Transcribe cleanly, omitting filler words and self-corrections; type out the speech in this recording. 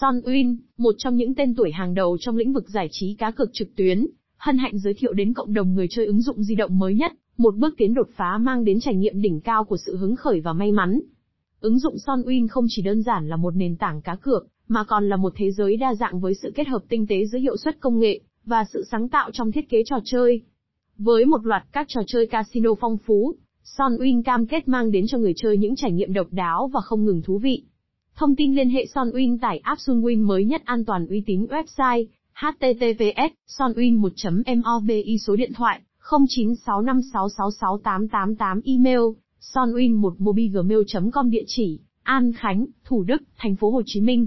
Sunwin, một trong những tên tuổi hàng đầu trong lĩnh vực giải trí cá cược trực tuyến, hân hạnh giới thiệu đến cộng đồng người chơi ứng dụng di động mới nhất, một bước tiến đột phá mang đến trải nghiệm đỉnh cao của sự hứng khởi và may mắn. Ứng dụng Sunwin không chỉ đơn giản là một nền tảng cá cược, mà còn là một thế giới đa dạng với sự kết hợp tinh tế giữa hiệu suất công nghệ và sự sáng tạo trong thiết kế trò chơi. Với một loạt các trò chơi casino phong phú, Sunwin cam kết mang đến cho người chơi những trải nghiệm độc đáo và không ngừng thú vị. Thông tin liên hệ Sunwin, tải app Sunwin mới nhất an toàn, uy tín. Website: https://sunwin1.mobi. Số điện thoại: 0965666888. Email: sunwin1mobi@gmail.com. Địa chỉ: An Khánh, Thủ Đức, Thành phố Hồ Chí Minh.